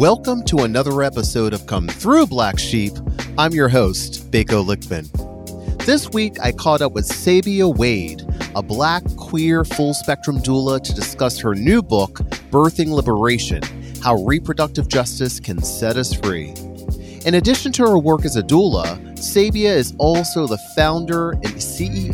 welcome to another episode of Come Through Black Sheep. I'm your host, Baco Lichtman. This week, I caught up with Sabia Wade, a Black, queer, full-spectrum doula, to discuss her new book, Birthing Liberation, How Reproductive Justice Can Set Us Free. In addition to her work as a doula, Sabia is also the founder and CEO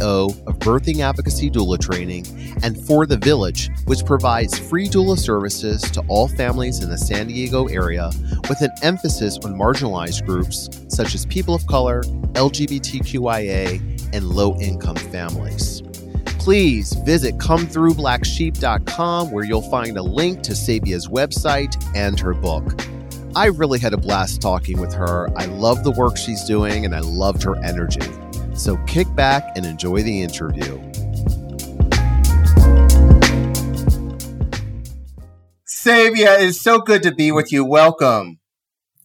of Birthing Advocacy Doula Training and For the Village, which provides free doula services to all families in the San Diego area with an emphasis on marginalized groups such as people of color, LGBTQIA, and low-income families. Please visit comethroughblacksheep.com where you'll find a link to Sabia's website and her book. I really had a blast talking with her. I love the work she's doing, and I loved her energy. So kick back and enjoy the interview. Sabia, it's so good to be with you. Welcome.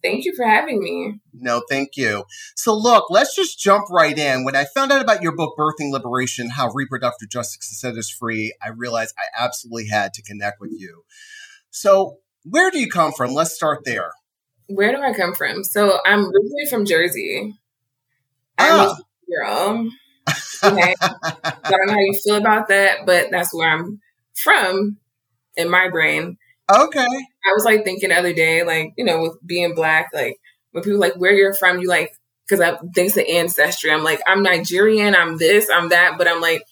Thank you for having me. No, thank you. So look, let's just jump right in. When I found out about your book, Birthing Liberation, How Reproductive Justice Can Set Us Free, I realized I absolutely had to connect with you. So where do you come from? Let's start there. Where do I come from? So I'm originally from Jersey. I'm a girl. Okay. I don't know how you feel about that, but that's where I'm from in my brain. Okay. I was like thinking the other day, like, you know, with being Black, like when people like where you're from, you like, because I think the ancestry. I'm like, I'm Nigerian. I'm this, I'm that. But I'm like,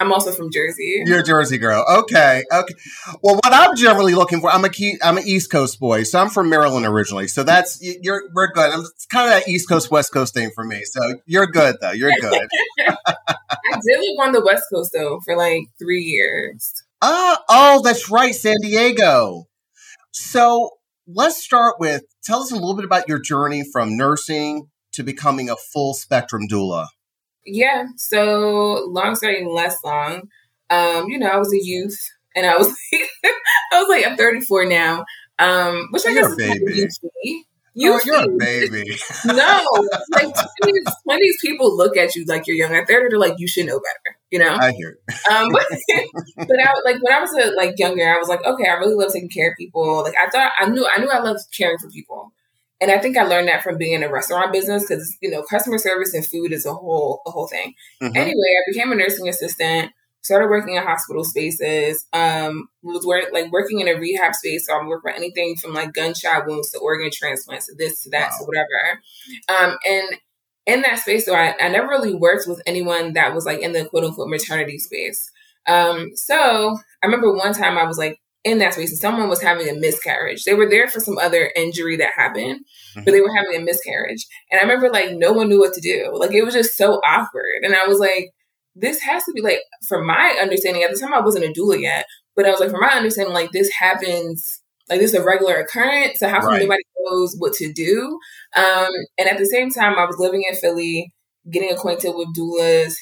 I'm also from Jersey. You're a Jersey girl. Okay. Okay. Well, what I'm generally looking for, I'm an East Coast boy, so I'm from Maryland originally. So that's, we're good. It's kind of that East Coast, West Coast thing for me. So you're good though. You're good. I did live on the West Coast though for like 3 years. Oh, that's right. San Diego. So let's start with, tell us a little bit about your journey from nursing to becoming a full spectrum doula. Yeah, so long story less long. You know, I was a youth, and I was like, I'm 34 now, which I guess is kind of youth-y. You're a baby. No, like when these people look at you like you're young at 30, they're like, you should know better, you know? I hear it. But I, like when I was like younger, I was like, okay, I really love taking care of people. Like I thought I knew I loved caring for people. And I think I learned that from being in a restaurant business because, you know, customer service and food is a whole thing. Mm-hmm. Anyway, I became a nursing assistant, started working in hospital spaces, working in a rehab space. So I'm working for anything from like gunshot wounds to organ transplants to this, to that, to whatever. And in that space, though, I never really worked with anyone that was like in the quote unquote maternity space. So I remember one time I was like, in that space, and someone was having a miscarriage. They were there for some other injury that happened, but they were having a miscarriage. And I remember like no one knew what to do. Like it was just so awkward. And I was like, this has to be like, from my understanding at the time, I wasn't a doula yet, but I was like, from my understanding, like this happens, like this is a regular occurrence. So how come nobody knows what to do? And at the same time, I was living in Philly, getting acquainted with doulas,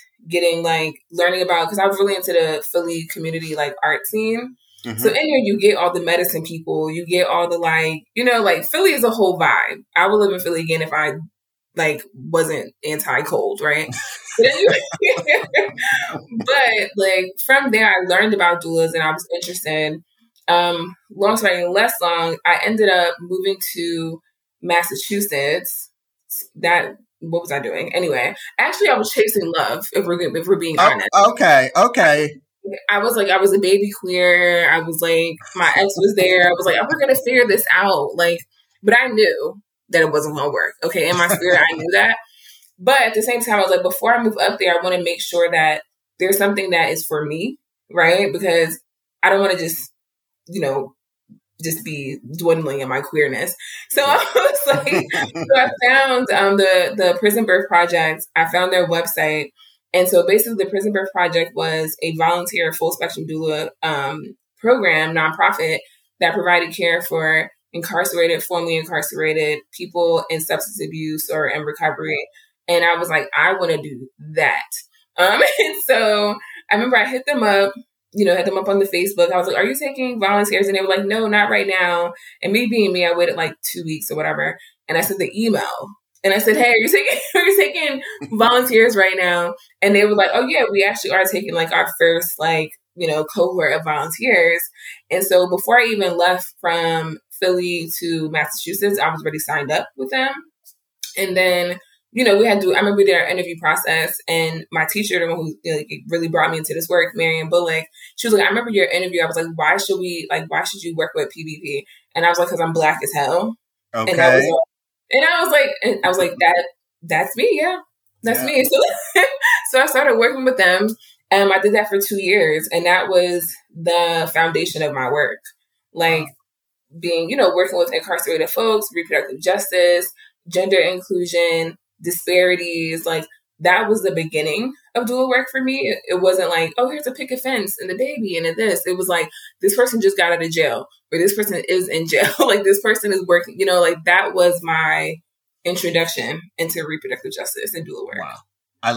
learning about, because I was really into the Philly community like art scene. Mm-hmm. So in here, you get all the medicine people, you get all the like, you know, like Philly is a whole vibe. I would live in Philly again if I like wasn't anti-cold, right? But like from there, I learned about doulas and I was interested. Long story less long, I ended up moving to Massachusetts. What was I doing? Anyway, actually, I was chasing love, if we're being honest. Okay. I was a baby queer. I was like, my ex was there. I was like, we're going to figure this out. Like, but I knew that it wasn't going to work. Okay. In my spirit, I knew that. But at the same time, I was like, before I move up there, I want to make sure that there's something that is for me. Right. Because I don't want to just, you know, just be dwindling in my queerness. So I was like, so I found the Prison Birth Project. I found their website. And so basically the Prison Birth Project was a volunteer full spectrum doula program, nonprofit, that provided care for incarcerated, formerly incarcerated people in substance abuse or in recovery. And I was like, I want to do that. And so I remember I hit them up on the Facebook. I was like, are you taking volunteers? And they were like, no, not right now. And me being me, I waited like 2 weeks or whatever. And I sent the email. And I said, hey, are you taking volunteers right now? And they were like, oh, yeah, we actually are taking like our first like, you know, cohort of volunteers. And so before I even left from Philly to Massachusetts, I was already signed up with them. And then, you know, we had to, I remember we did our interview process, and my teacher, the one who really brought me into this work, Marianne Bullock, she was like, I remember your interview. I was like, why should you work with PBP? And I was like, 'cause I'm black as hell. Okay. And I was like, that's me. Yeah. That's me. So I started working with them. I did that for 2 years, and that was the foundation of my work. Like being, working with incarcerated folks, reproductive justice, gender inclusion, disparities, like that was the beginning of doula work for me. It wasn't like, oh, here's a picket fence and the baby and this. It was like, this person just got out of jail, or this person is in jail. Like this person is working, that was my introduction into reproductive justice and doula work. Wow. I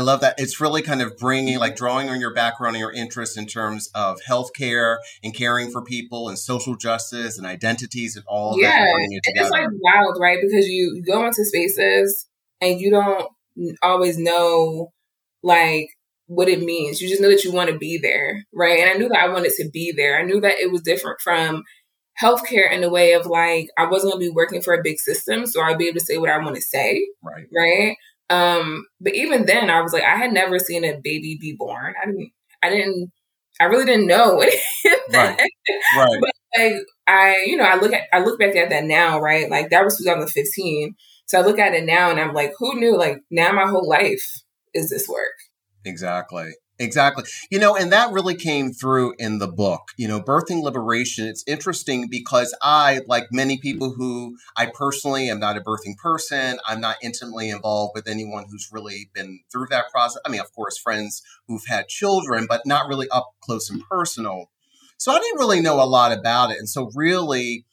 love that. It's really kind of bringing, drawing on your background and your interests in terms of healthcare and caring for people and social justice and identities and all that. Yeah, it's wild, right? Because you go into spaces and you don't always know, what it means. You just know that you want to be there, right? And I knew that I wanted to be there. I knew that it was different from healthcare in the way of, I wasn't going to be working for a big system, so I'd be able to say what I want to say, right? But even then I was like, I had never seen a baby be born. I really didn't know anything. Right. But I look back at that now, right? Like that was 2015. So I look at it now and I'm like, who knew? Now my whole life is this work. Exactly. And that really came through in the book, Birthing Liberation. It's interesting because I, like many people who I personally am not a birthing person, I'm not intimately involved with anyone who's really been through that process. I mean, of course, friends who've had children, but not really up close and personal. So I didn't really know a lot about it. And so really,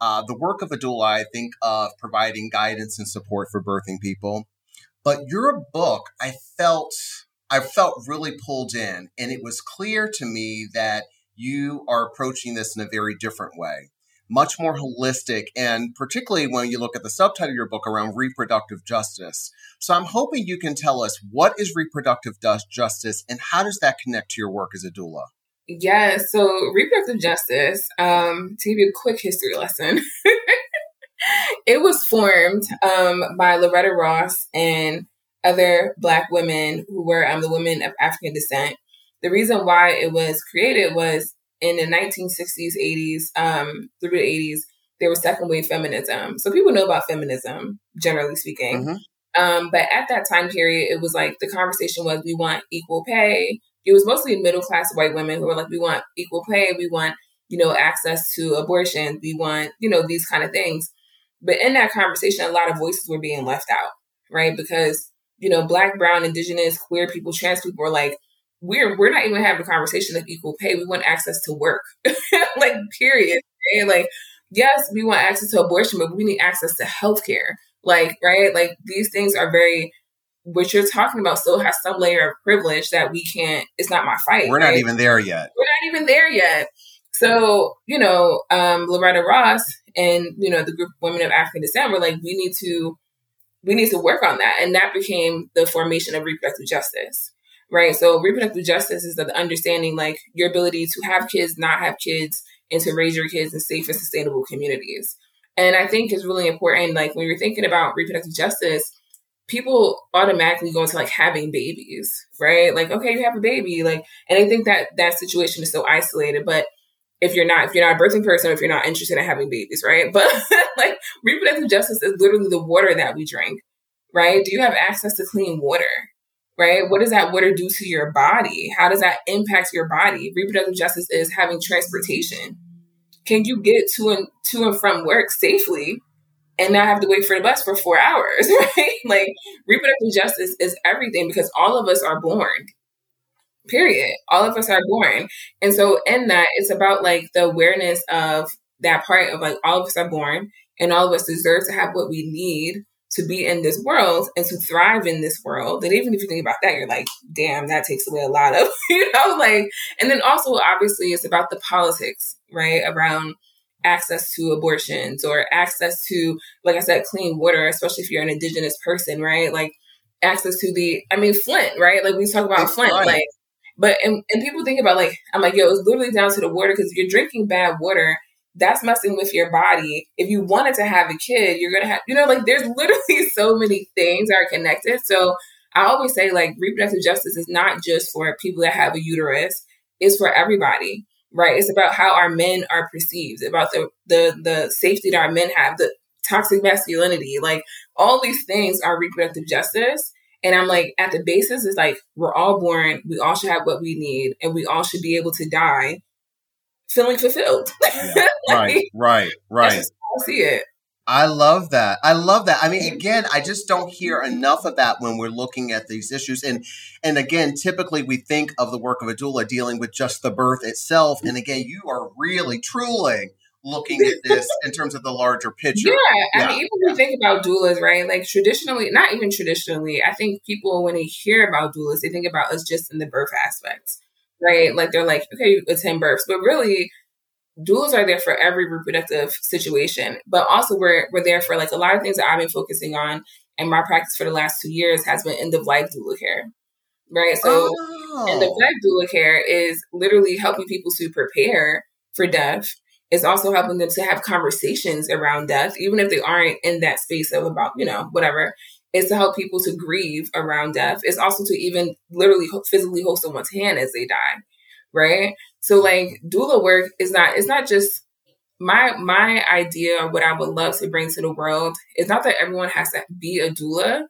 the work of a doula, I think of providing guidance and support for birthing people. But your book, I felt really pulled in, and it was clear to me that you are approaching this in a very different way, much more holistic, and particularly when you look at the subtitle of your book around reproductive justice. So I'm hoping you can tell us, what is reproductive justice and how does that connect to your work as a doula? Yeah, so reproductive justice, to give you a quick history lesson, it was formed by Loretta Ross and other Black women who were the women of African descent. The reason why it was created was in the 1960s, 80s, through the 80s, there was second wave feminism. So people know about feminism, generally speaking. Mm-hmm. But at that time period, it was the conversation was, we want equal pay. It was mostly middle-class white women who were we want equal pay. We want, access to abortion. We want, these kind of things. But in that conversation, a lot of voices were being left out, right? Because Black, brown, indigenous, queer people, trans people were we're not even having a conversation of equal pay. We want access to work, period. And yes, we want access to abortion, but we need access to healthcare. Right? These things are very, what you're talking about still has some layer of privilege that we can't, it's not my fight. We're not even there yet. So, Loretta Ross and, the group of women of African descent were we need to work on that. And that became the formation of reproductive justice, right? So reproductive justice is the understanding, your ability to have kids, not have kids, and to raise your kids in safe and sustainable communities. And I think it's really important, when you're thinking about reproductive justice, people automatically go into having babies, right? Okay, you have a baby. And I think that situation is so isolated, but if you're not a birthing person, if you're not interested in having babies, right? But reproductive justice is literally the water that we drink, right? Do you have access to clean water, right? What does that water do to your body? How does that impact your body? Reproductive justice is having transportation. Can you get to and from work safely and not have to wait for the bus for 4 hours, right? Reproductive justice is everything, because all of us are born. Period. All of us are born. And so in that, it's about the awareness of that part of all of us are born and all of us deserve to have what we need to be in this world and to thrive in this world. And even if you think about that, you're damn, that takes away a lot of, and then also obviously it's about the politics, right? Around access to abortions or access to, like I said, clean water, especially if you're an indigenous person, right? Access to Flint, right? We talk about Flint, But, and people think about, I'm yo, it's literally down to the water, because if you're drinking bad water, that's messing with your body. If you wanted to have a kid, you're going to have, you know, like there's literally so many things that are connected. So I always say like reproductive justice is not just for people that have a uterus. It's for everybody, right? It's about how our men are perceived, about the safety that our men have, the toxic masculinity, like all these things are reproductive justice. And I'm like, at the basis, it's like, we're all born, we all should have what we need, and we all should be able to die feeling fulfilled. Yeah. Right. That's just how I see it. I love that. I mean, again, I just don't hear enough of that when we're looking at these issues. And again, typically we think of the work of a doula dealing with just the birth itself. And again, you are really, truly looking at this in terms of the larger picture. Yeah. I mean, even when you think about doulas, right? Like not even traditionally, I think people, when they hear about doulas, they think about us just in the birth aspect, right? Like they're like, okay, you attend births, but really, doulas are there for every reproductive situation, but also we're there for like a lot of things that I've been focusing on in my practice for the last 2 years has been end-of-life doula care, right? So end-of-life doula care is literally helping people to prepare for death. It's also helping them to have conversations around death, even if they aren't in that space of about, you know, whatever. It's to help people to grieve around death. It's also to even literally physically hold someone's hand as they die, right? So like doula work is not just my idea of what I would love to bring to the world. It's not that everyone has to be a doula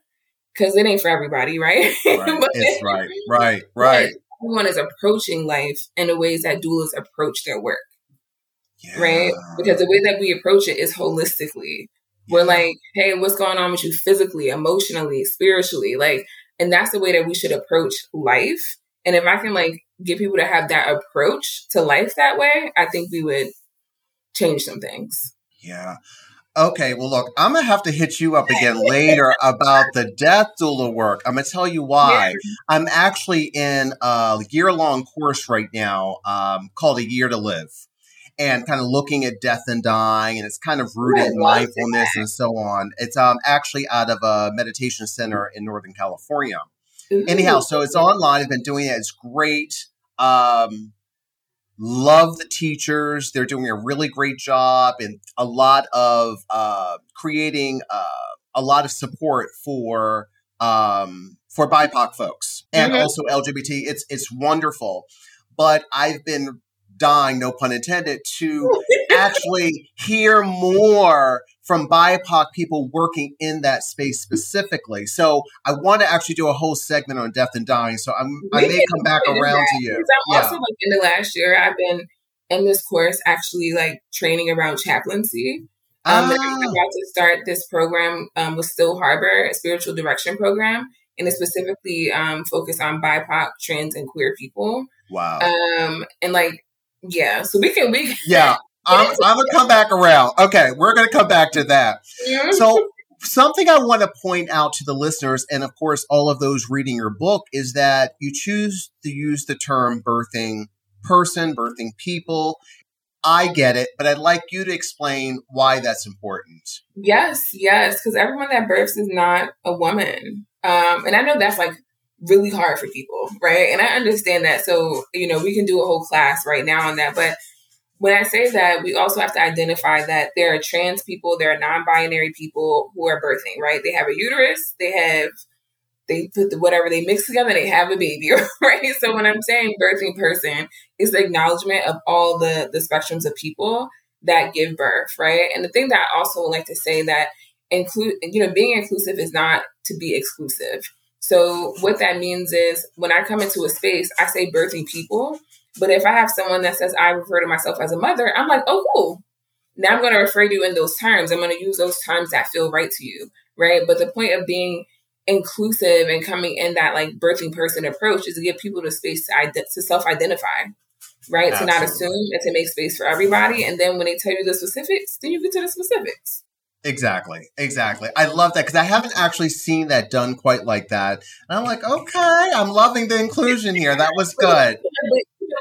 because it ain't for everybody, right? Right. Everyone is approaching life in the ways that doulas approach their work, right? Because the way that we approach it is holistically. Yeah. We're like, hey, what's going on with you physically, emotionally, spiritually? Like, and that's the way that we should approach life. And if I can like get people to have that approach to life that way, I think we would change some things. Yeah. Okay. Well, look, I'm going to have to hit you up again later about the death doula work. I'm going to tell you why. Yeah. I'm actually in a year-long course right now called A Year to Live, and kind of looking at death and dying, and it's kind of rooted in mindfulness and so on. It's actually out of a meditation center in Northern California. Ooh. Anyhow, so it's online. I've been doing it. It's great. Love the teachers. They're doing a really great job and a lot of creating a lot of support for BIPOC folks and also LGBT. It's wonderful. But I've been dying, no pun intended, to actually hear more from BIPOC people working in that space specifically. So I want to actually do a whole segment on death and dying. So I may come back around to you. I'm also like in the last year, I've been in this course actually like training around chaplaincy. I'm about to start this program with Still Harbor, a spiritual direction program, and it's specifically focused on BIPOC, trans, and queer people. Wow. And like, yeah, so we can. Yeah, I'm going to come back around. Okay, we're going to come back to that. Yeah. So something I want to point out to the listeners, and of course, all of those reading your book, is that you choose to use the term birthing person, birthing people. I get it, but I'd like you to explain why that's important. Yes, because everyone that births is not a woman. And I know that's like really hard for people, right? And I understand that. So, you know, we can do a whole class right now on that. But when I say that, we also have to identify that there are trans people, there are non-binary people who are birthing, right? They have a uterus, they put whatever they mix together, they have a baby, right? So when I'm saying birthing person, it's the acknowledgement of all the spectrums of people that give birth, right? And the thing that I also would like to say that being inclusive is not to be exclusive. So what that means is when I come into a space, I say birthing people. But if I have someone that says I refer to myself as a mother, I'm like, oh, cool. Now I'm going to refer you in those terms. I'm going to use those terms that feel right to you, right? But the point of being inclusive and coming in that like birthing person approach is to give people the space to self-identify, right? Absolutely. To not assume and to make space for everybody. And then when they tell you the specifics, then you get to the specifics. Exactly. I love that because I haven't actually seen that done quite like that. And I'm like, okay, I'm loving the inclusion here. That was good.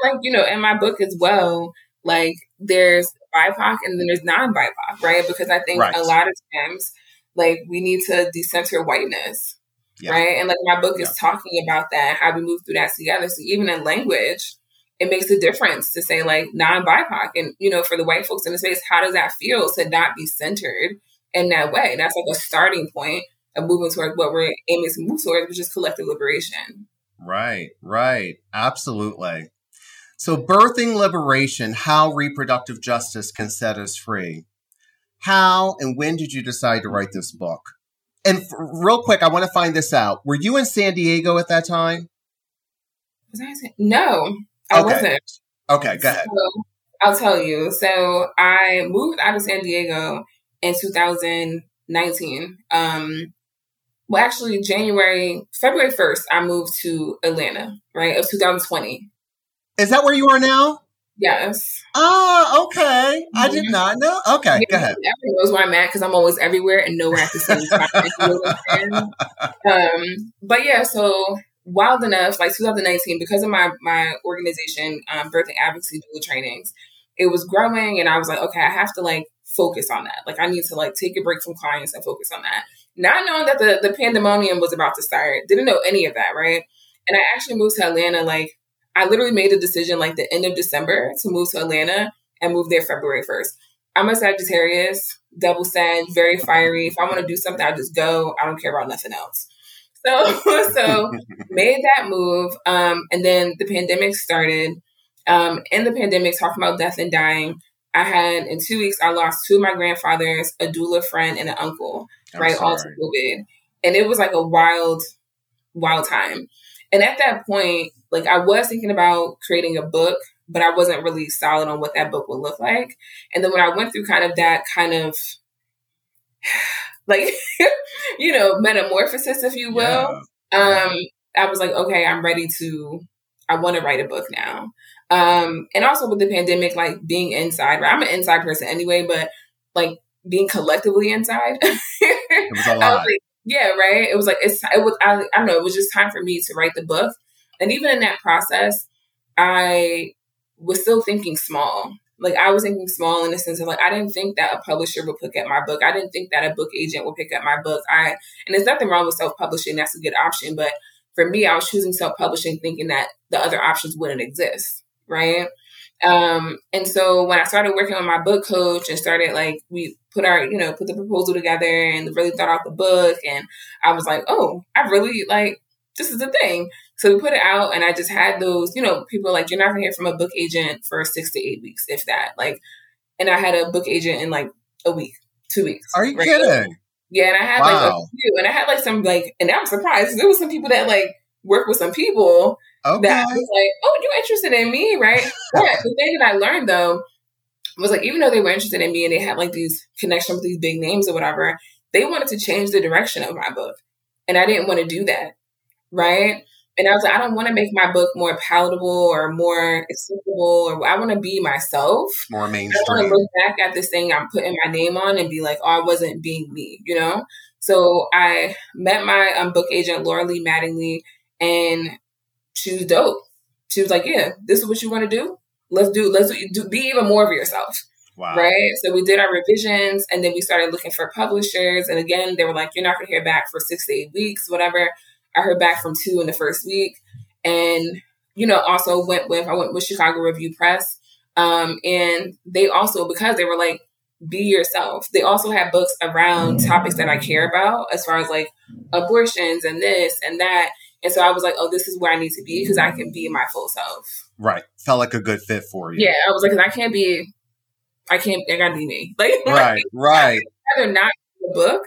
Like, you know, in my book as well, like there's BIPOC and then there's non-BIPOC, right? Because I think a lot of times, like we need to decenter whiteness, right? And like my book is talking about that, how we move through that together. So even in language, it makes a difference to say like non-BIPOC. And, you know, for the white folks in the space, how does that feel to not be centered in that way? That's like a starting point of moving towards what we're aiming to move towards, which is collective liberation. Right, right. Absolutely. So birthing liberation, how reproductive justice can set us free. How and when did you decide to write this book? And real quick, I want to find this out. Were you in San Diego at that time? No, I wasn't. Okay, go ahead. So, I'll tell you. So I moved out of San Diego in 2019. Well, actually, February 1st, I moved to Atlanta, right, of 2020. Is that where you are now? Yes. Oh, okay. I did not know. Okay, yeah, go ahead. Everyone knows where I'm at because I'm always everywhere and nowhere at the same time. But yeah, so wild enough, like 2019, because of my organization, Birthing Advocacy Doula Trainings, it was growing and I was like, okay, I have to like focus on that. Like I need to like take a break from clients and focus on that. Not knowing that the pandemonium was about to start. Didn't know any of that, right? And I actually moved to Atlanta like I literally made a decision like the end of December to move to Atlanta and move there February 1st. I'm a Sagittarius, double Sag, very fiery. If I want to do something, I just go. I don't care about nothing else. So made that move. And then the pandemic started. In the pandemic, talking about death and dying, in 2 weeks, I lost two of my grandfathers, a doula friend and an uncle, all to COVID. And it was like a wild, wild time. And at that point, like I was thinking about creating a book, but I wasn't really solid on what that book would look like. And then when I went through kind of like, you know, metamorphosis, if you will, yeah. I was like, okay, I'm ready I want to write a book now. And also with the pandemic, like being inside, right? I'm an inside person anyway, but like being collectively inside. It was a lot. Yeah, right. It was like I don't know. It was just time for me to write the book, and even in that process, I was still thinking small. Like I was thinking small in the sense of like I didn't think that a publisher would pick up my book. I didn't think that a book agent would pick up my book. And there's nothing wrong with self-publishing. That's a good option, but for me, I was choosing self-publishing, thinking that the other options wouldn't exist, right? And so when I started working on my book coach and started like, we put the proposal together and really thought out the book. And I was like, oh, I really like, this is the thing. So we put it out and I just had those, you know, people like, you're not gonna hear from a book agent for 6 to 8 weeks, if that, like, and I had a book agent in like a week, 2 weeks. Are you kidding? Yeah. And I had like a few, and I had like some, like, and I'm surprised because there was some people that like work with some people. Okay. That I was like, oh, you're interested in me, right? But the thing that I learned, though, was like, even though they were interested in me and they had like these connections with these big names or whatever, they wanted to change the direction of my book. And I didn't want to do that, right? And I was like, I don't want to make my book more palatable or more accessible, or I want to be myself. More mainstream. I want to look back at this thing I'm putting my name on and be like, oh, I wasn't being me, you know? So I met my book agent, Laura Lee Mattingly, and she was dope. She was like, yeah, this is what you want to do. Let's do, be even more of yourself. Wow. Right. So we did our revisions and then we started looking for publishers. And again, they were like, you're not going to hear back for 6 to 8 weeks, whatever. I heard back from two in the first week. And, you know, also I went with Chicago Review Press. And they also, because they were like, be yourself. They also had books around topics that I care about as far as like abortions and this and that. And so I was like, oh, this is where I need to be because I can be my full self. Right. Felt like a good fit for you. Yeah. I was like, because I gotta be me. Like, right. Like, right. I'd rather not read a book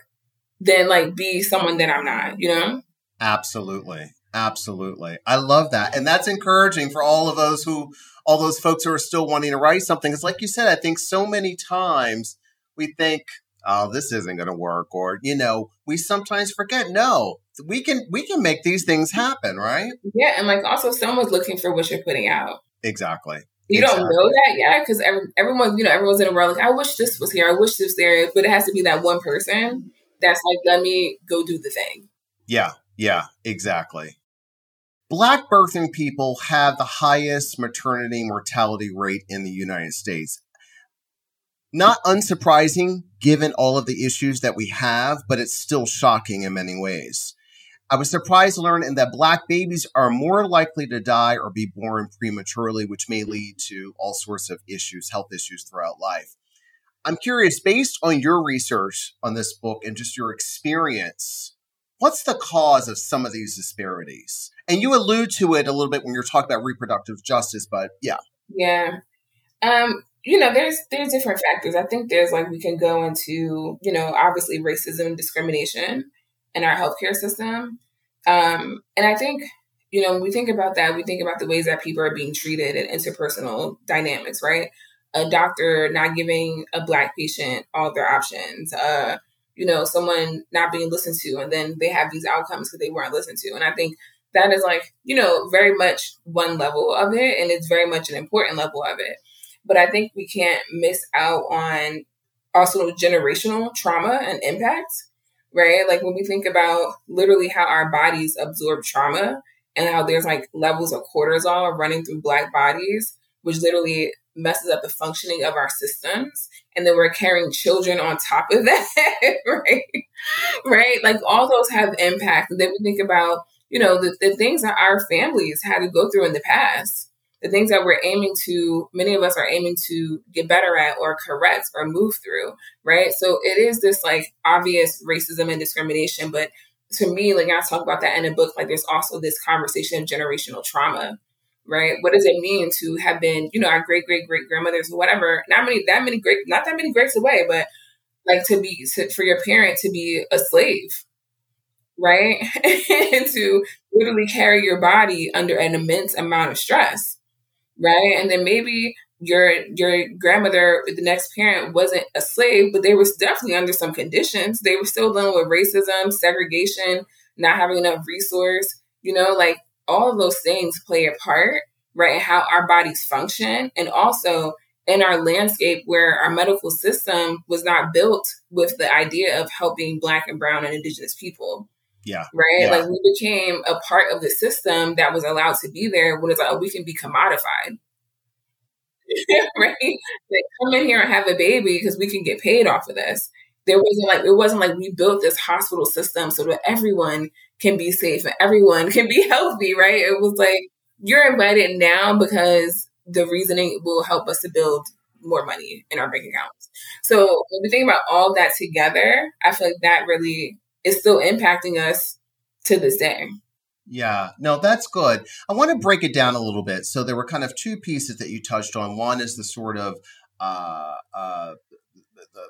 than like be someone that I'm not, you know? Absolutely. Absolutely. I love that. And that's encouraging for all those folks who are still wanting to write something. It's like you said, I think so many times we think, oh, this isn't going to work. Or, you know, we sometimes forget, no, we can make these things happen, right? Yeah. And like, also someone's looking for what you're putting out. Exactly. You don't know that yet. Cause everyone's in a world like, I wish this was here. I wish this was there, but it has to be that one person that's like, let me go do the thing. Yeah. Yeah, exactly. Black birthing people have the highest maternity mortality rate in the United States. Not unsurprising, given all of the issues that we have, but it's still shocking in many ways. I was surprised to learn that Black babies are more likely to die or be born prematurely, which may lead to all sorts of issues, health issues throughout life. I'm curious, based on your research on this book and just your experience, what's the cause of some of these disparities? And you allude to it a little bit when you're talking about reproductive justice, but yeah. Yeah. There's different factors. I think there's we can go into, obviously racism, discrimination in our healthcare system. And I think, when we think about that, we think about the ways that people are being treated and interpersonal dynamics, right? A doctor not giving a Black patient all their options, someone not being listened to, and then they have these outcomes because they weren't listened to. And I think that is very much one level of it, and it's very much an important level of it. But I think we can't miss out on also generational trauma and impact, right? When we think about literally how our bodies absorb trauma and how there's levels of cortisol running through Black bodies, which literally messes up the functioning of our systems. And then we're carrying children on top of that, right? Right? All those have impact. And then we think about, the things that our families had to go through in the past, the things that we're aiming to, many of us are aiming to get better at or correct or move through, right? So it is this obvious racism and discrimination. But to me, I talk about that in a book, there's also this conversation of generational trauma, right? What does it mean to have been, our great-great-great-grandmothers or whatever, not that many greats away, but for your parent to be a slave, right? And to literally carry your body under an immense amount of stress, right? And then maybe your grandmother, the next parent, wasn't a slave, but they were definitely under some conditions. They were still dealing with racism, segregation, not having enough resource, all of those things play a part, right? And how our bodies function. And also in our landscape where our medical system was not built with the idea of helping Black and Brown and Indigenous people. Yeah. Right? Yeah. We became a part of the system that was allowed to be there when it's we can be commodified. Right? Come in here and have a baby because we can get paid off of this. There wasn't we built this hospital system so that everyone can be safe and everyone can be healthy, right? It was you're invited now because the reasoning will help us to build more money in our bank accounts. So when we think about all that together, I feel that really is still impacting us to this day. Yeah, no, that's good. I want to break it down a little bit. So there were kind of two pieces that you touched on. One is the sort of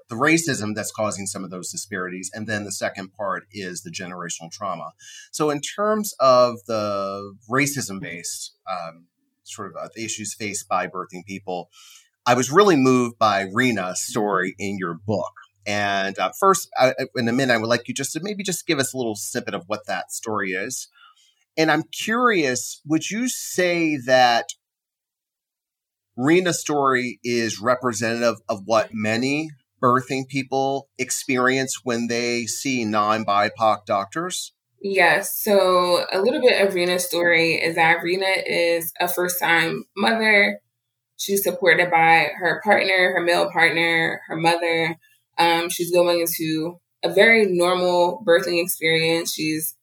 the racism that's causing some of those disparities. And then the second part is the generational trauma. So in terms of the racism-based the issues faced by birthing people, I was really moved by Rena's story in your book. And in a minute, I would like you just to maybe just give us a little snippet of what that story is. And I'm curious, would you say that Rena's story is representative of what many birthing people experience when they see non-BIPOC doctors? Yes. So a little bit of Rena's story is that Rena is a first-time mother. She's supported by her partner, her male partner, her mother. She's going into a very normal birthing experience. She's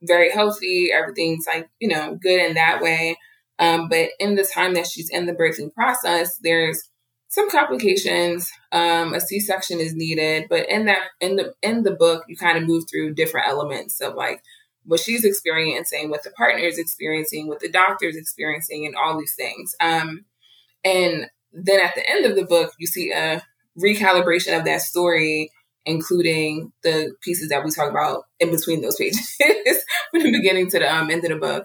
very healthy. Everything's good in that way. But in the time that she's in the birthing process, there's some complications. A C-section is needed, but in the book, you kind of move through different elements of what she's experiencing, what the partner is experiencing, what the doctor is experiencing, and all these things. And then at the end of the book, you see a recalibration of that story, including the pieces that we talk about in between those pages, from the beginning to the end of the book.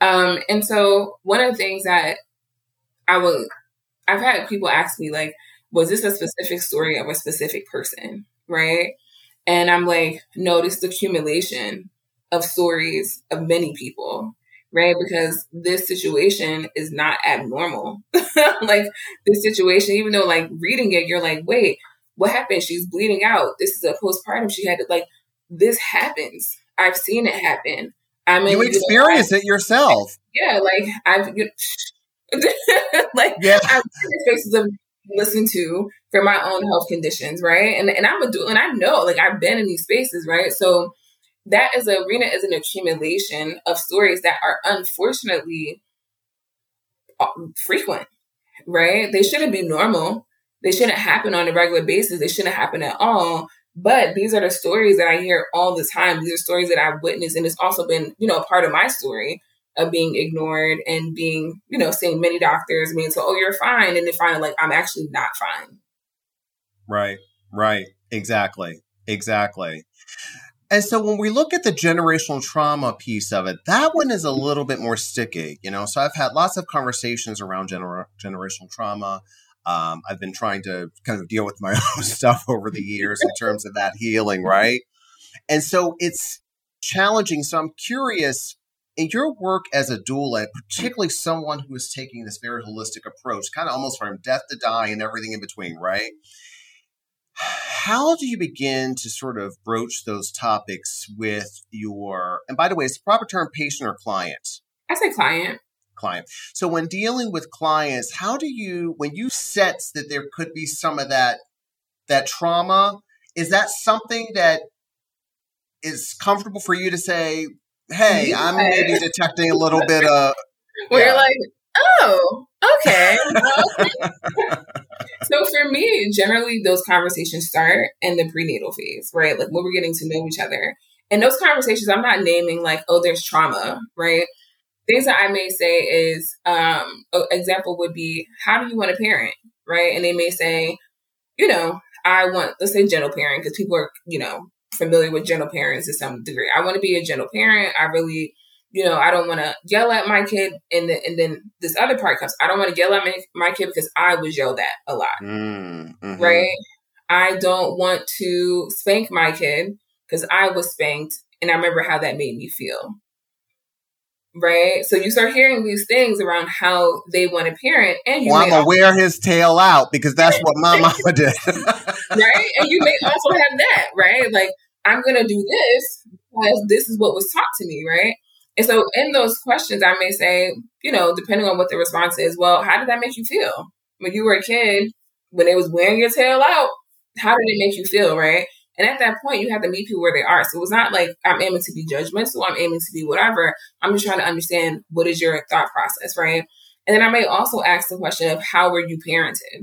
And so one of the things that I've had people ask me, was this a specific story of a specific person? Right. And I'm no, this is the accumulation of stories of many people, right? Because this situation is not abnormal. This situation, even though reading it, you're wait, what happened? She's bleeding out. This is a postpartum. She had to this happens. I've seen it happen. I mean, you experience it yourself. Yeah, I've seen faces of listened to for my own health conditions, right? And I'm a doula, and I know I've been in these spaces, right? So that as an arena is an accumulation of stories that are unfortunately frequent, right? They shouldn't be normal. They shouldn't happen on a regular basis. They shouldn't happen at all. But these are the stories that I hear all the time. These are stories that I've witnessed. And it's also been, you know, a part of my story of being ignored and being, you know, seeing many doctors being told, oh, you're fine. And then finding like, I'm actually not fine. Right. Right. Exactly. Exactly. And so when we look at the generational trauma piece of it, that one is a little bit more sticky, you know? So I've had lots of conversations around generational trauma. I've been trying to kind of deal with my own stuff over the years in terms of that healing, right? And so it's challenging. So I'm curious, in your work as a doula, particularly someone who is taking this very holistic approach, kind of almost from death to die and everything in between, right? How do you begin to sort of broach those topics with your, and by the way, is the proper term patient or client? I say client. Client. So when dealing with clients, how do you, when you sense that there could be some of that trauma, is that something that is comfortable for you to say, hey, I'm maybe detecting a little bit of... Where you're like, oh, okay. So for me, generally those conversations start in the prenatal phase, right? Like when we're getting to know each other. And those conversations, I'm not naming like, oh, there's trauma, right? Things that I may say is, an example would be, how do you want to parent, right? And they may say, you know, I want, let's say gentle parent, because people are, you know, familiar with gentle parents to some degree. I want to be a gentle parent. I really, you know, I don't want to yell at my kid. And then this other part comes, I don't want to yell at my kid because I was yelled at a lot, mm-hmm. right? I don't want to spank my kid because I was spanked. And I remember how that made me feel. Right. So you start hearing these things around how they want to parent. And you mama wear his tail out because that's what my mama did. Right. And you may also have that. Right. Like, I'm going to do this because this is what was taught to me. Right. And so in those questions, I may say, you know, depending on what the response is, well, how did that make you feel when you were a kid, when it was wearing your tail out? How did it make you feel? Right. And at that point, you have to meet people where they are. So it's not like I'm aiming to be judgmental. I'm aiming to be whatever. I'm just trying to understand what is your thought process, right? And then I may also ask the question of how were you parented,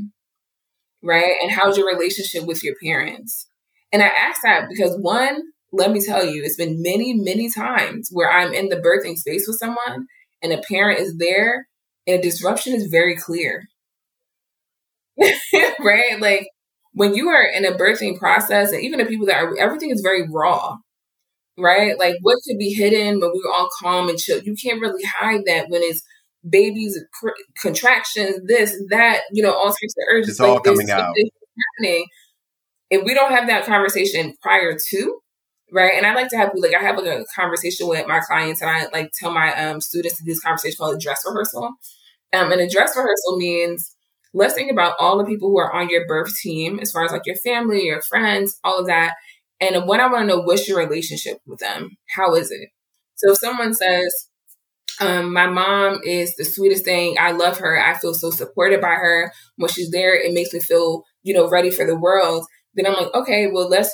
right? And how's your relationship with your parents? And I ask that because one, let me tell you, it's been many, many times where I'm in the birthing space with someone and a parent is there and a disruption is very clear, right? Like, when you are in a birthing process, and even the people that are, everything is very raw, right? Like what could be hidden when we're all calm and chill? You can't really hide that when it's babies, contractions, this, that, you know, all sorts of urges. It's like, all coming out. Happening. If we don't have that conversation prior to, right? And I like to have, like, I have like a conversation with my clients and I like tell my students to do this conversation called a dress rehearsal. And a dress rehearsal means, let's think about all the people who are on your birth team, as far as like your family, your friends, all of that. And what I want to know, what's your relationship with them? How is it? So if someone says, my mom is the sweetest thing. I love her. I feel so supported by her. When she's there, it makes me feel, you know, ready for the world. Then I'm like, okay, well, let's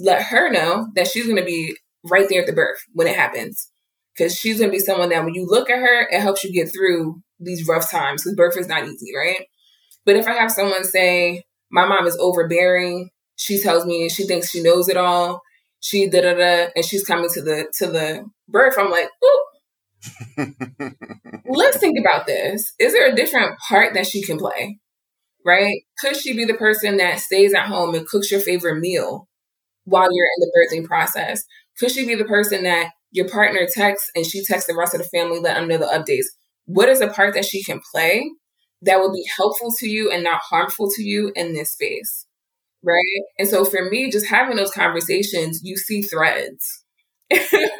let her know that she's going to be right there at the birth when it happens. Because she's going to be someone that when you look at her, it helps you get through these rough times. Because birth is not easy, right? But if I have someone say, my mom is overbearing, she tells me she thinks she knows it all, she da-da-da, and she's coming to the birth, I'm like, ooh, let's think about this. Is there a different part that she can play, right? Could she be the person that stays at home and cooks your favorite meal while you're in the birthing process? Could she be the person that your partner texts and she texts the rest of the family, let them know the updates? What is the part that she can play that will be helpful to you and not harmful to you in this space, right? And so for me, just having those conversations, you see threads,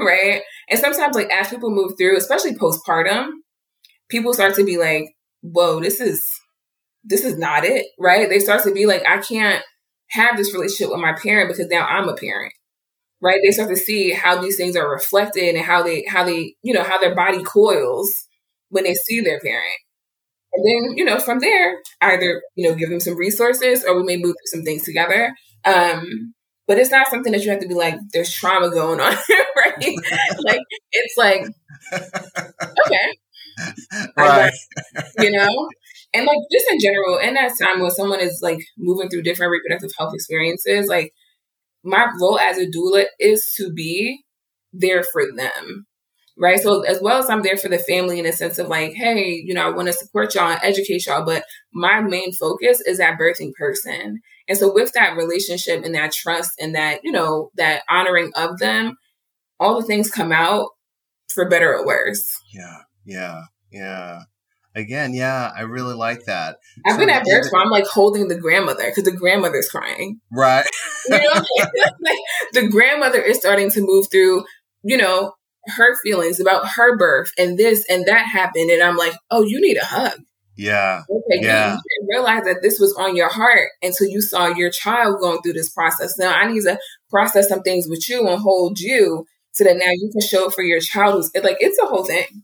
right? And sometimes like as people move through, especially postpartum, people start to be like, whoa, this is not it, right? They start to be like, I can't have this relationship with my parent because now I'm a parent, right? They start to see how these things are reflected and how they, you know, how their body coils when they see their parent. And then, you know, from there, either, you know, give them some resources or we may move through some things together. But it's not something that you have to be like, there's trauma going on, right? Like, it's like, okay. Right. You know? And like, just in general, in that time when someone is like moving through different reproductive health experiences, like my role as a doula is to be there for them, right? So as well as I'm there for the family in a sense of like, hey, you know, I want to support y'all and educate y'all, but my main focus is that birthing person. And so with that relationship and that trust and that, you know, that honoring of them, all the things come out for better or worse. Yeah. Again, yeah, I really like that. I've been at birth where I'm like holding the grandmother because the grandmother's crying. Right. You know, like the grandmother is starting to move through, you know, her feelings about her birth and this and that happened. And I'm like, oh, you need a hug. Yeah. Okay. Yeah. You didn't realize that this was on your heart until you saw your child going through this process. Now I need to process some things with you and hold you so that now you can show it for your child. Like, it's a whole thing.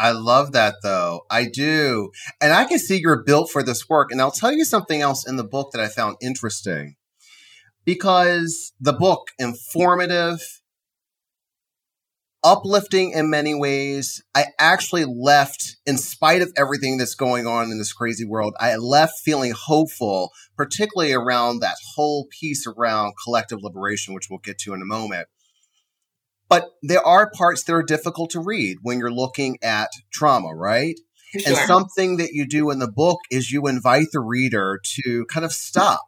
I love that, though. I do. And I can see you're built for this work. And I'll tell you something else in the book that I found interesting, because the book, informative, uplifting in many ways. I actually left, in spite of everything that's going on in this crazy world, I left feeling hopeful, particularly around that whole piece around collective liberation, which we'll get to in a moment. But there are parts that are difficult to read when you're looking at trauma, right? Sure. And something that you do in the book is you invite the reader to kind of stop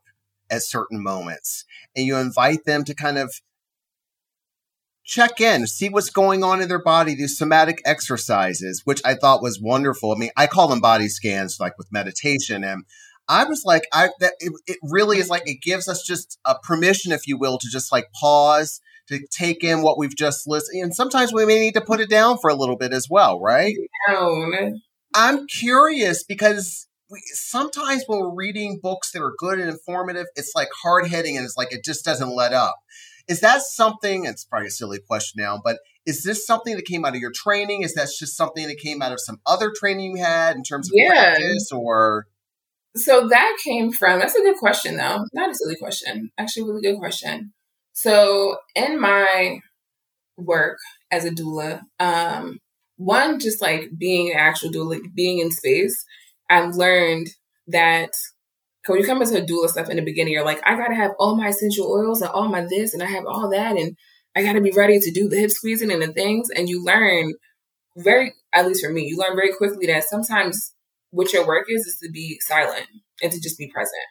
at certain moments, and you invite them to kind of check in, see what's going on in their body, these somatic exercises, which I thought was wonderful. I mean, I call them body scans, like with meditation. And I was like, it really is like, it gives us just a permission, if you will, to just like pause, to take in what we've just listened. And sometimes we may need to put it down for a little bit as well, right? No. I'm curious because sometimes when we're reading books that are good and informative, it's like hard-hitting and it's like, it just doesn't let up. Is that something, it's probably a silly question now, but is this something that came out of your training? Is that just something that came out of some other training you had in terms of practice or? So that came from, that's a good question though. Not a silly question. Actually, a really good question. So in my work as a doula, one, just like being an actual doula, being in space, I learned that when you come into doula stuff in the beginning, you're like, I got to have all my essential oils and all my this, and I have all that, and I got to be ready to do the hip squeezing and the things. And you learn at least for me, you learn very quickly that sometimes what your work is to be silent and to just be present,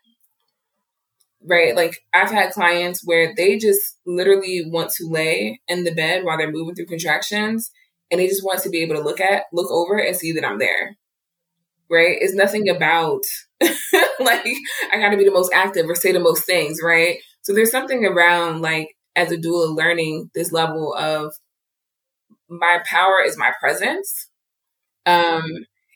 right? Like I've had clients where they just literally want to lay in the bed while they're moving through contractions, and they just want to be able to look over and see that I'm there, right? It's nothing about like, I got to be the most active or say the most things, right? So there's something around, like, as a doula, learning this level of my power is my presence,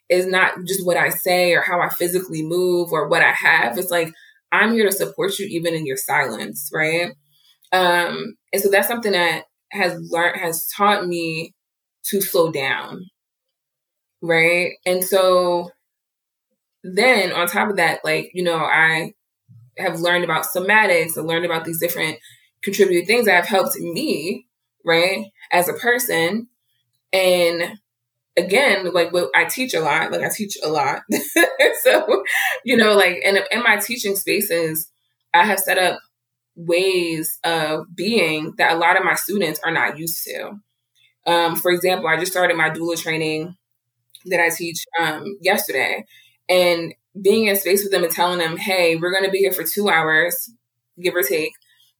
is not just what I say or how I physically move or what I have. It's like, I'm here to support you even in your silence, right? And so that's something that has taught me to slow down, right? And so then on top of that, like, you know, I have learned about somatics. I learned about these different contributing things that have helped me, right, as a person. And again, like what I teach a lot, so, you know, like in my teaching spaces, I have set up ways of being that a lot of my students are not used to. For example, I just started my doula training that I teach yesterday. And being in space with them and telling them, hey, we're going to be here for 2 hours, give or take.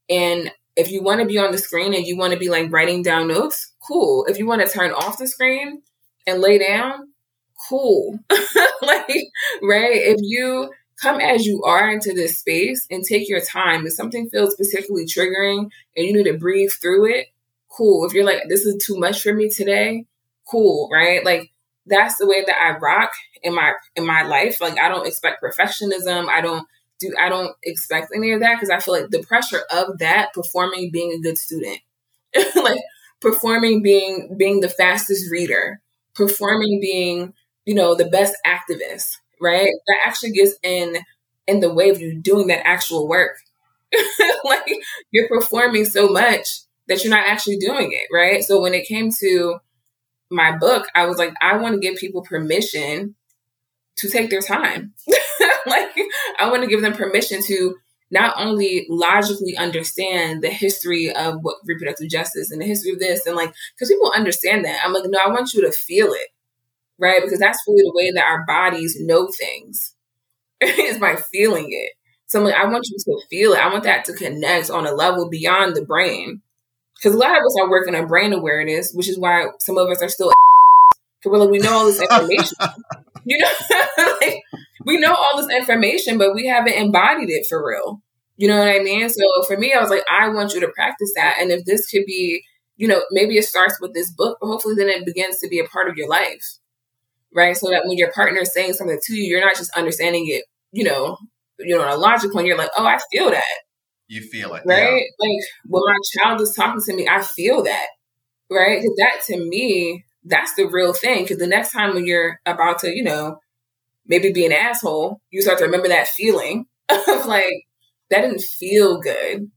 And if you want to be on the screen and you want to be like writing down notes, cool. If you want to turn off the screen and lay down, cool. Like, right? If you come as you are into this space and take your time, if something feels particularly triggering and you need to breathe through it, cool. If you're like, this is too much for me today, cool, right? Like, that's the way that I rock in my life. Like, I don't expect perfectionism. I don't expect any of that, because I feel like the pressure of that, performing, being a good student, like performing, being the fastest reader, performing, being, you know, the best activist, right? That actually gets in the way of you doing that actual work. Like, you're performing so much that you're not actually doing it, right? So when it came to my book, I was like, I want to give people permission to take their time. Like, I want to give them permission to not only logically understand the history of what reproductive justice and the history of this, and like, because people understand that. I'm like, no, I want you to feel it, right? Because that's really the way that our bodies know things, is by feeling it. So I'm like, I want you to feel it. I want that to connect on a level beyond the brain. Because a lot of us are working on brain awareness, which is why some of us are still because like, we know all this information. You know, like, we know all this information, but we haven't embodied it for real. You know what I mean? So for me, I was like, I want you to practice that. And if this could be, you know, maybe it starts with this book, but hopefully then it begins to be a part of your life, right? So that when your partner is saying something to you, you're not just understanding it, you know, on a logical point, you're like, oh, I feel that. You feel it. Right? Yeah. Like, when my child is talking to me, I feel that, right? Because that, to me, that's the real thing. Because the next time when you're about to, you know, maybe be an asshole, you start to remember that feeling of like, that didn't feel good.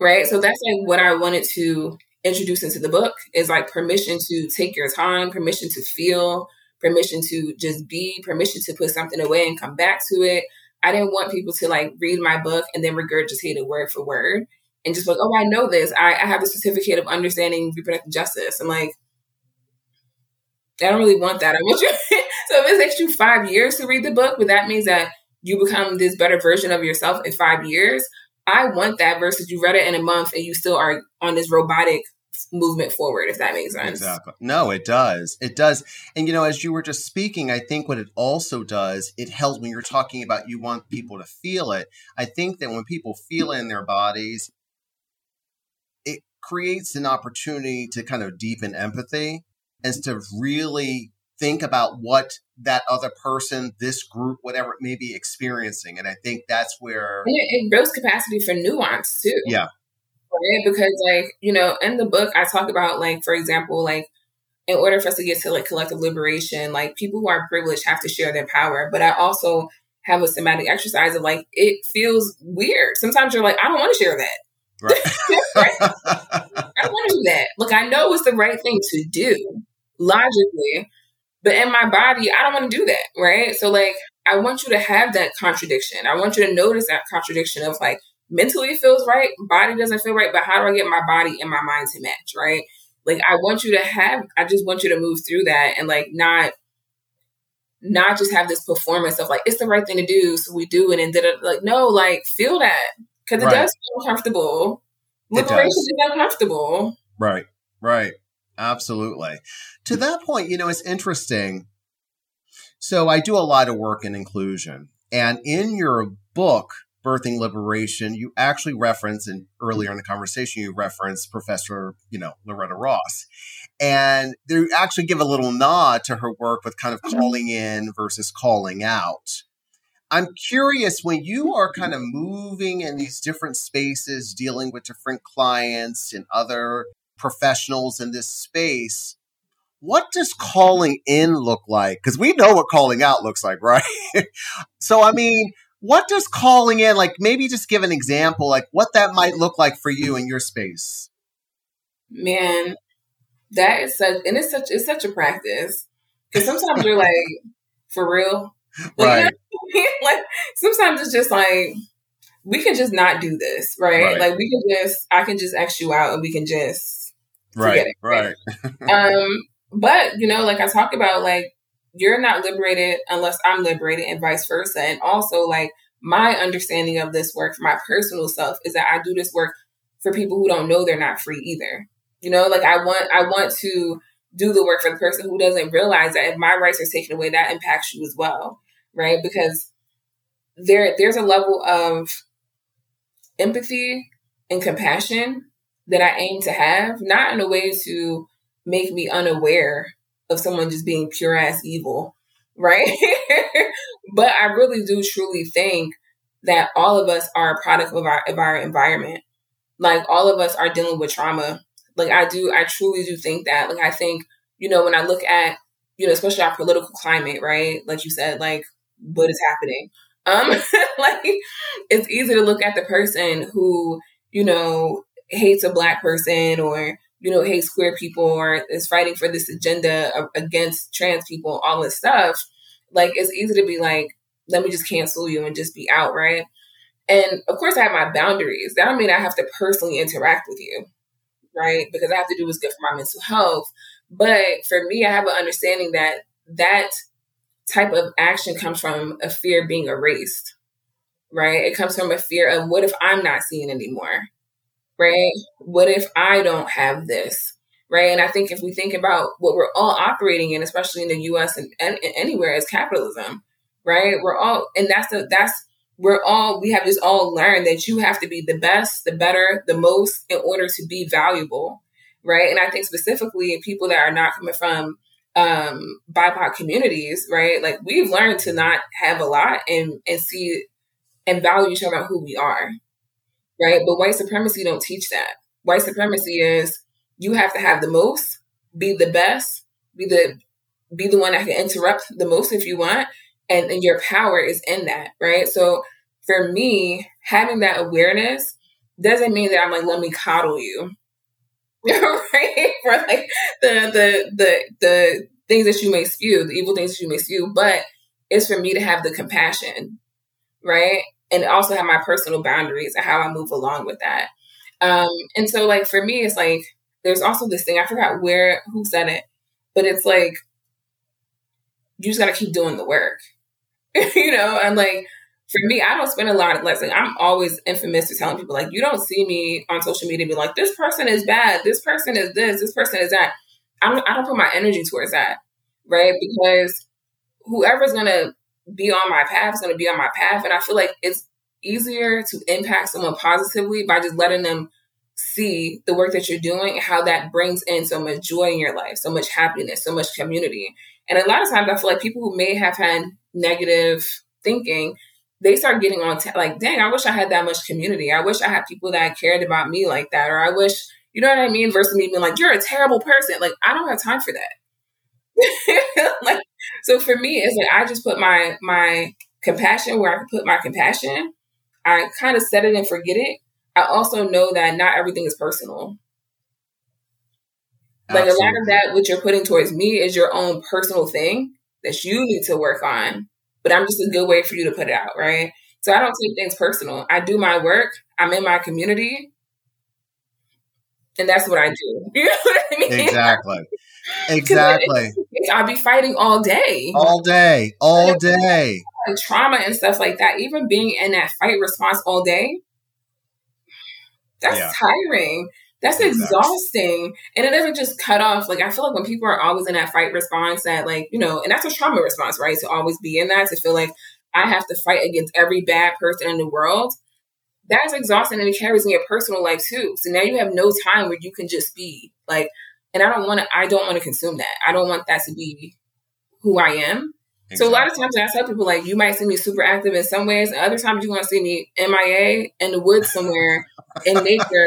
Right. So that's like what I wanted to introduce into the book is like permission to take your time, permission to feel, permission to just be, permission to put something away and come back to it. I didn't want people to like read my book and then regurgitate it word for word and just like, oh, I know this. I have a certificate of understanding reproductive justice. I'm like, I don't really want that. I want you. So if it takes you 5 years to read the book, but that means that you become this better version of yourself in 5 years. I want that versus you read it in a month and you still are on this robotic movement forward, if that makes sense. Exactly. No, it does. It does. And, you know, as you were just speaking, I think what it also does, it helps when you're talking about you want people to feel it. I think that when people feel it in their bodies, it creates an opportunity to kind of deepen empathy and to really think about what that other person, this group, whatever it may be experiencing. And I think that's where... And it grows capacity for nuance too. Yeah. Right? Because like, you know, in the book, I talk about like, for example, like in order for us to get to like collective liberation, like people who are privileged have to share their power. But I also have a somatic exercise of like, it feels weird. Sometimes you're like, I don't want to share that. Right. Right? I don't want to do that. Look, I know it's the right thing to do logically, but in my body, I don't want to do that, right? So, like, I want you to have that contradiction. I want you to notice that contradiction of, like, mentally it feels right, body doesn't feel right, but how do I get my body and my mind to match, right? Like, I want you to have, I just want you to move through that and, like, not just have this performance of, like, it's the right thing to do, so we do it, and then, like, no, like, feel that, because it does feel uncomfortable. Liberation is uncomfortable. Right, right. Absolutely. To that point, you know, it's interesting. So I do a lot of work in inclusion. And in your book, Birthing Liberation, you actually reference, and earlier in the conversation, you reference Professor, you know, Loretta Ross. And they actually give a little nod to her work with kind of calling in versus calling out. I'm curious, when you are kind of moving in these different spaces, dealing with different clients and other professionals in this space, what does calling in look like? Because we know what calling out looks like, right? So, I mean, what does calling in, like maybe just give an example, like what that might look like for you in your space? Man, that is such, and it's such a practice. Because sometimes you're like, for real? Like, right. You know what I mean? Like, sometimes it's just like, we can just not do this, right? Like we can just, I can just X you out and we can just, Right. But, you know, like I talk about, like, you're not liberated unless I'm liberated and vice versa. And also, like, my understanding of this work for my personal self is that I do this work for people who don't know they're not free either. You know, like I want to do the work for the person who doesn't realize that if my rights are taken away, that impacts you as well. Right. Because there's a level of empathy and compassion that I aim to have, not in a way to make me unaware of someone just being pure ass evil, right? But I really do truly think that all of us are a product of our environment. Like all of us are dealing with trauma. Like I truly do think that. Like I think, you know, when I look at, you know, especially our political climate, right? Like you said, like what is happening? Like, it's easy to look at the person who, you know, hates a Black person or, you know, hates queer people or is fighting for this agenda of, against trans people, all this stuff. Like, it's easy to be like, let me just cancel you and just be out, right? And of course I have my boundaries. That don't mean I have to personally interact with you, right? Because I have to do what's good for my mental health. But for me, I have an understanding that that type of action comes from a fear of being erased, right? It comes from a fear of, what if I'm not seen anymore, right? What if I don't have this, right? And I think if we think about what we're all operating in, especially in the U.S. and anywhere, is capitalism, right? We're all, and we have just all learned that you have to be the best, the better, the most in order to be valuable, right? And I think specifically people that are not coming from BIPOC communities, right? Like, we've learned to not have a lot and see and value each other on who we are, right? But white supremacy don't teach that. White supremacy is, you have to have the most, be the best, be the one that can interrupt the most if you want. And your power is in that, right? So for me, having that awareness doesn't mean that I'm like, let me coddle you, right? For like the things that you may spew, the evil things that you may spew, but it's for me to have the compassion, right? And also have my personal boundaries and how I move along with that. And so, like, for me, it's like, there's also this thing, I forgot who said it, but it's like, you just got to keep doing the work, you know? And like, for me, I don't spend a lot of, like, I'm always infamous for telling people, like, you don't see me on social media be like, this person is bad, this person is this person is that. I don't put my energy towards that, right? Because whoever's going to be on my path is going to be on my path. And I feel like it's easier to impact someone positively by just letting them see the work that you're doing and how that brings in so much joy in your life, so much happiness, so much community. And a lot of times I feel like people who may have had negative thinking, they start getting on like, dang, I wish I had that much community. I wish I had people that cared about me like that. Or I wish, you know what I mean? Versus me being like, you're a terrible person. Like, I don't have time for that. Like, so for me, it's like, I just put my compassion where I can put my compassion. I kind of set it and forget it. I also know that not everything is personal. Like, absolutely. A lot of that, what you're putting towards me is your own personal thing that you need to work on, but I'm just a good way for you to put it out, right? So I don't take things personal. I do my work. I'm in my community, and that's what I do. You know what I mean? Exactly. I'll be fighting all day. Like, trauma and stuff like that, even being in that fight response all day, that's tiring. That's exhausting. And it doesn't just cut off. Like, I feel like when people are always in that fight response, that, like, you know, and that's a trauma response, right? To always be in that, to feel like I have to fight against every bad person in the world. That's exhausting, and it carries in your personal life too. So now you have no time where you can just be like, and I don't want to consume that. I don't want that to be who I am. Exactly. So a lot of times I tell people, like, you might see me super active in some ways. And other times you're going to see me MIA in the woods somewhere in nature.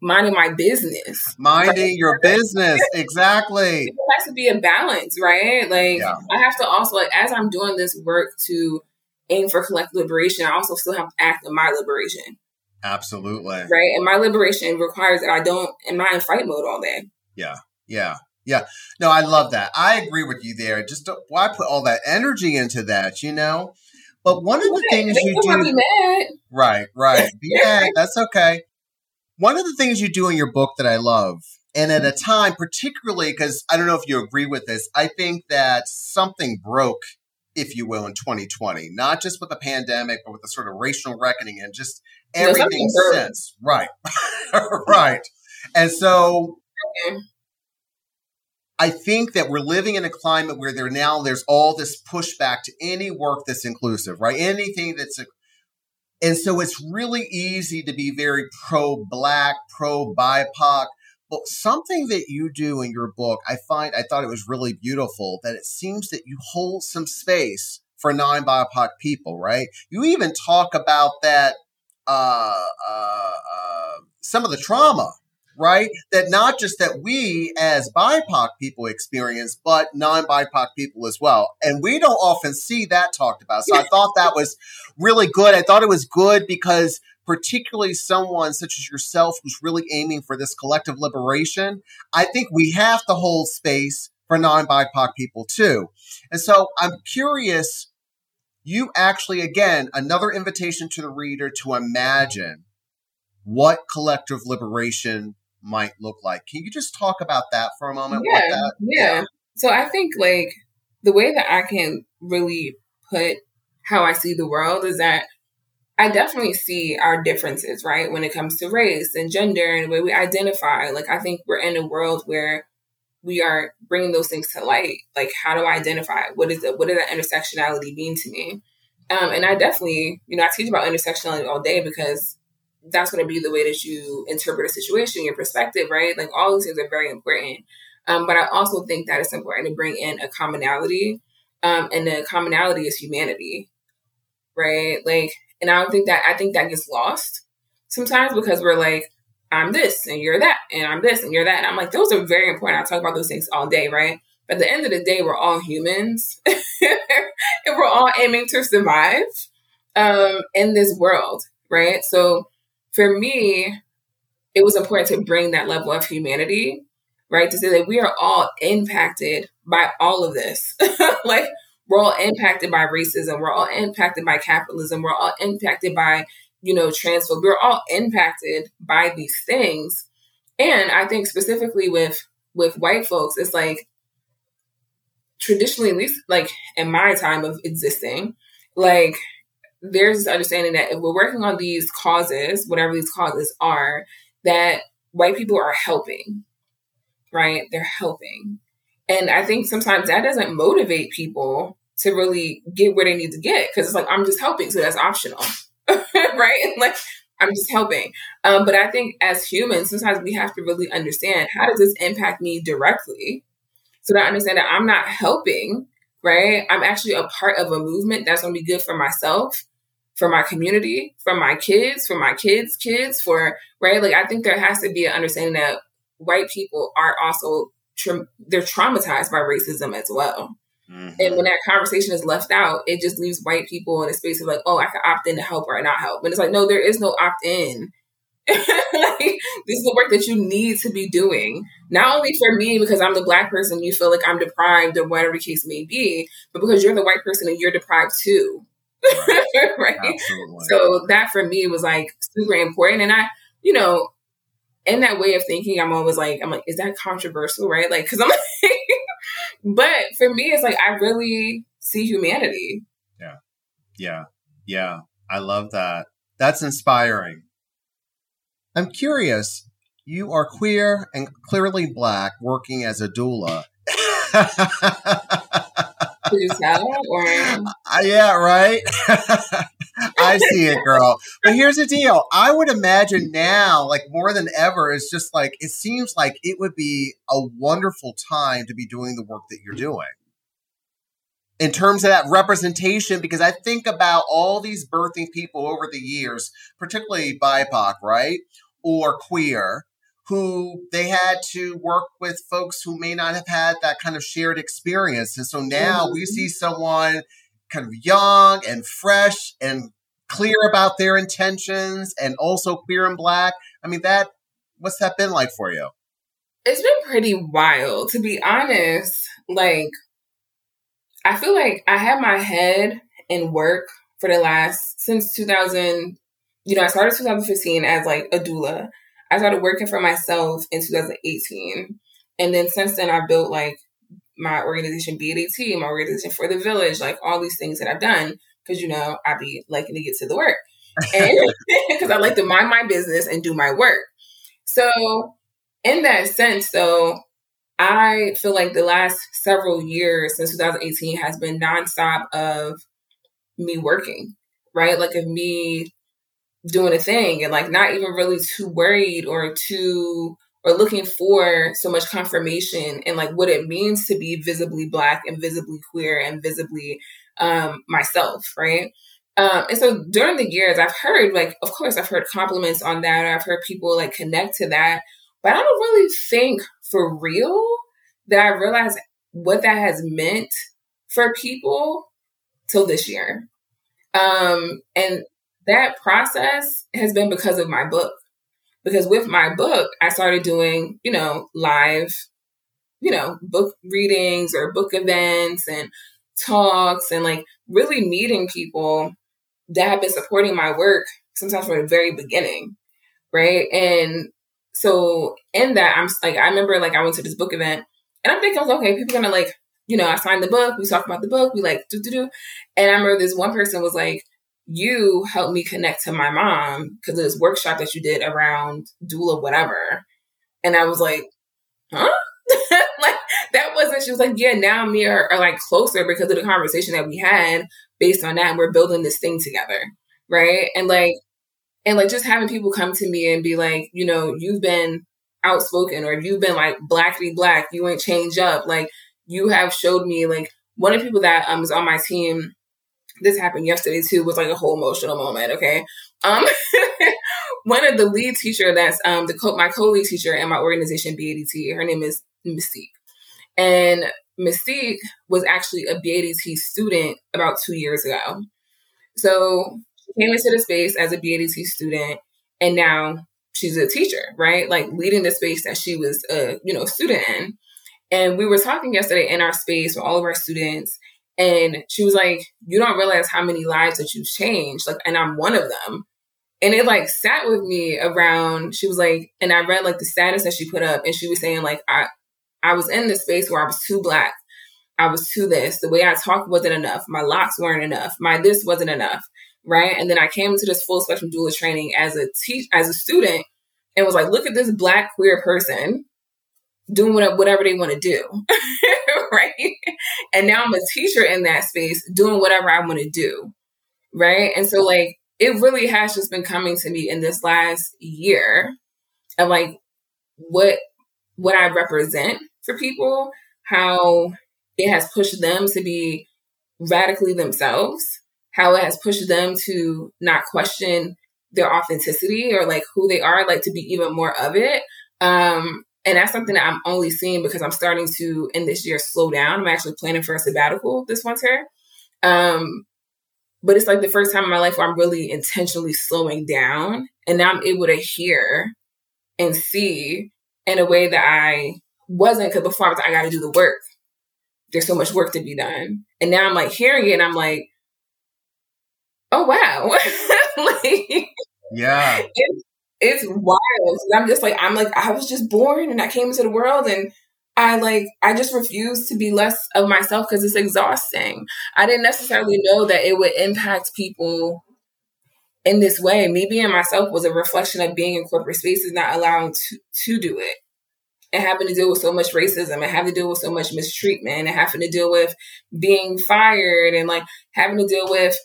Minding my business. Your business. Exactly. It has to be a balance, right? Like, I have to also, like, as I'm doing this work to aim for collective liberation, I also still have to act on my liberation. Absolutely. Right? And my liberation requires that I'm not in fight mode all day. Yeah. No, I love that. I agree with you there. Just why put all that energy into that, you know? But one of the things you do... Be mad. Right. Yeah, that's okay. One of the things you do in your book that I love, and at a time, particularly because I don't know if you agree with this, I think that something broke, if you will, in 2020, not just with the pandemic, but with the sort of racial reckoning and just everything since. Right. And so I think that we're living in a climate where there's all this pushback to any work that's inclusive, right? Anything that's And so it's really easy to be very pro-Black, pro-BIPOC. But something that you do in your book, I thought it was really beautiful, that it seems that you hold some space for non-BIPOC people, right? You even talk about that, some of the trauma, right? That not just that we as BIPOC people experience, but non-BIPOC people as well. And we don't often see that talked about. So I thought that was really good. I thought it was good because particularly someone such as yourself who's really aiming for this collective liberation, I think we have to hold space for non-BIPOC people too. And so I'm curious, you actually, again, another invitation to the reader to imagine what collective liberation might look like. Can you just talk about that for a moment? Yeah. So I think like the way that I can really put how I see the world is that I definitely see our differences, right? When it comes to race and gender and the way we identify, like I think we're in a world where we are bringing those things to light. Like, how do I identify? What does that intersectionality mean to me? And I definitely, I teach about intersectionality all day because that's going to be the way that you interpret a situation, your perspective, right? Like all these things are very important. But I also think that it's important to bring in a commonality, and the commonality is humanity, right? Like, and I think that gets lost sometimes because we're like, I'm this and you're that, and I'm this and you're that. And I'm like, those are very important. I talk about those things all day, right? But at the end of the day, we're all humans and we're all aiming to survive in this world, right? So for me, it was important to bring that level of humanity, right? To say that we are all impacted by all of this. Like, we're all impacted by racism. We're all impacted by capitalism. We're all impacted by transphobia. We're all impacted by these things. And I think specifically with white folks, it's like traditionally, at least like in my time of existing, like there's this understanding that if we're working on these causes, whatever these causes are, that white people are helping, right? They're helping. And I think sometimes that doesn't motivate people to really get where they need to get because it's like, I'm just helping. So that's optional. Right? Like, I'm just helping. But I think as humans, sometimes we have to really understand, how does this impact me directly? So that I understand that I'm not helping, right? I'm actually a part of a movement that's going to be good for myself, for my community, for my kids' kids, for, right? Like, I think there has to be an understanding that white people are also, they're traumatized by racism as well. Mm-hmm. And when that conversation is left out, it just leaves white people in a space of like, oh, I can opt in to help or not help. And it's like, no, there is no opt in. Like, this is the work that you need to be doing. Not only for me, because I'm the Black person, you feel like I'm deprived or whatever the case may be, but because you're the white person and you're deprived too. Right? Absolutely. So that for me was like super important. And I, in that way of thinking, I'm always like, is that controversial? Right? Like, cause I'm like, but for me, it's like, I really see humanity. Yeah. Yeah. Yeah. I love that. That's inspiring. I'm curious, you are queer and clearly Black working as a doula. Did you tell or? Yeah, right? I see it, girl. But here's the deal. I would imagine now, like more than ever, it's just like, it seems like it would be a wonderful time to be doing the work that you're doing. In terms of that representation, because I think about all these birthing people over the years, particularly BIPOC, right? Or queer, who they had to work with folks who may not have had that kind of shared experience. And so now we see someone kind of young and fresh and clear about their intentions and also queer and Black. I mean, what's that been like for you? It's been pretty wild, to be honest. Like, I feel like I had my head in work for the last, since 2000, I started 2015 as like a doula. I started working for myself in 2018. And then since then, I built like my organization, BADT, my organization For the Village, like all these things that I've done. Because, I be liking to get to the work. And because I like to mind my business and do my work. So in that sense, though, I feel like the last several years since 2018 has been nonstop of me working, right? Like of me doing a thing and like not even really too worried or looking for so much confirmation and like what it means to be visibly Black and visibly queer and visibly myself, right? And so during the years I've heard compliments on that, or I've heard people like connect to that, But I don't really think for real that I realized what that has meant for people till this year. And that process has been because of my book. Because with my book, I started doing, live, book readings or book events and talks and really meeting people that have been supporting my work sometimes from the very beginning. Right. And so in that, I remember I went to this book event and I'm thinking, okay, people are going to I signed the book. We talked about the book. We And I remember this one person was like, you helped me connect to my mom because of this workshop that you did around doula, whatever. And I was like, huh? She was like, yeah, now me and her are closer because of the conversation that we had based on that. And we're building this thing together. Right. And just having people come to me and be like, you've been outspoken or you've been blackity black, you ain't changed up. You have showed me one of the people that is on my team. This happened yesterday too, was a whole emotional moment. Okay. One of the lead teacher that's my co-lead teacher in my organization, BADT, her name is Mystique. And Mystique was actually a BADT student about 2 years ago. So she came into the space as a BADT student, and now she's a teacher, right? Leading the space that she was a student in. And we were talking yesterday in our space with all of our students, and she was like, you don't realize how many lives that you've changed, and I'm one of them. And it sat with me around, she was like, and I read the status that she put up, and she was saying I was in this space where I was too black. I was too this. The way I talked wasn't enough. My locks weren't enough. My this wasn't enough, right? And then I came into this full spectrum doula training as a student and was look at this black queer person doing whatever they want to do, right? And now I'm a teacher in that space doing whatever I want to do, right? And so it really has just been coming to me in this last year of what I represent for people, how it has pushed them to be radically themselves, how it has pushed them to not question their authenticity or who they are, to be even more of it. And that's something that I'm only seeing because I'm starting to, in this year, slow down. I'm actually planning for a sabbatical this winter. But it's the first time in my life where I'm really intentionally slowing down. And now I'm able to hear and see in a way that I wasn't, because before I was like, I got to do the work. There's so much work to be done. And now I'm hearing it and I'm oh, wow. Yeah. It's wild. And I'm just I was just born and I came into the world and I just refuse to be less of myself because it's exhausting. I didn't necessarily know that it would impact people in this way. Me being myself was a reflection of being in corporate spaces, not allowing to do it, and having to deal with so much racism and having to deal with so much mistreatment and having to deal with being fired and having to deal with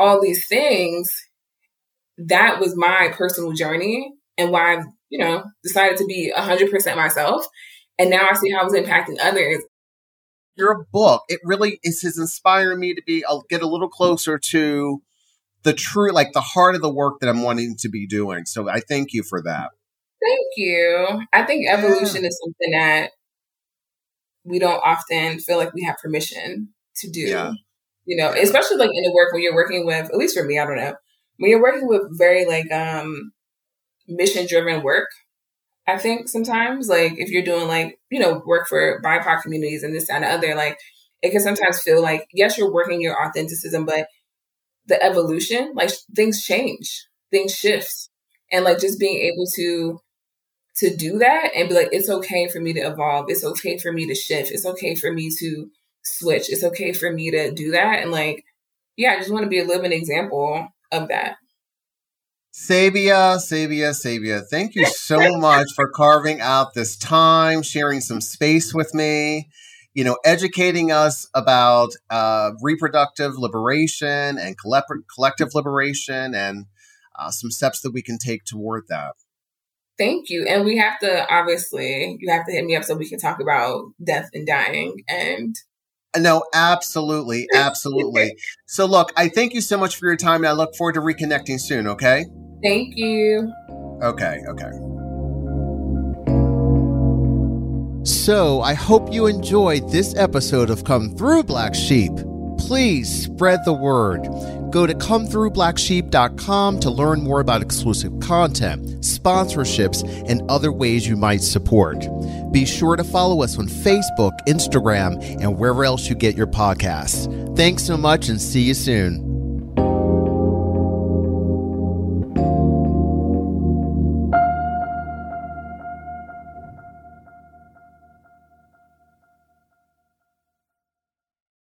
all these things. That was my personal journey and why I've, decided to be 100% myself. And now I see how I was impacting others. Your book, it really has inspired me to get a little closer to the true, the heart of the work that I'm wanting to be doing. So I thank you for that. Thank you. I think evolution is something that we don't often feel we have permission to do. Yeah. Especially in the work when you're working with, at least for me, I don't know, when you're working with very mission-driven work, I think sometimes if you're doing work for BIPOC communities and this and the other, it can sometimes feel yes, you're working your authenticism, but the evolution, things change, things shift. And just being able to do that and be it's okay for me to evolve. It's okay for me to shift. It's okay for me to switch. It's okay for me to do that. And I just want to be a living example of that. Sabia, thank you so much for carving out this time, sharing some space with me. Educating us about reproductive liberation and collective liberation and some steps that we can take toward that. Thank you. And we have to, obviously, you have to hit me up so we can talk about death and dying. And no, absolutely. Absolutely. So look, I thank you so much for your time and I look forward to reconnecting soon. Okay. Thank you. Okay. So I hope you enjoyed this episode of Come Through Black Sheep. Please spread the word. Go to comethroughblacksheep.com to learn more about exclusive content, sponsorships, and other ways you might support. Be sure to follow us on Facebook, Instagram, and wherever else you get your podcasts. Thanks so much and see you soon.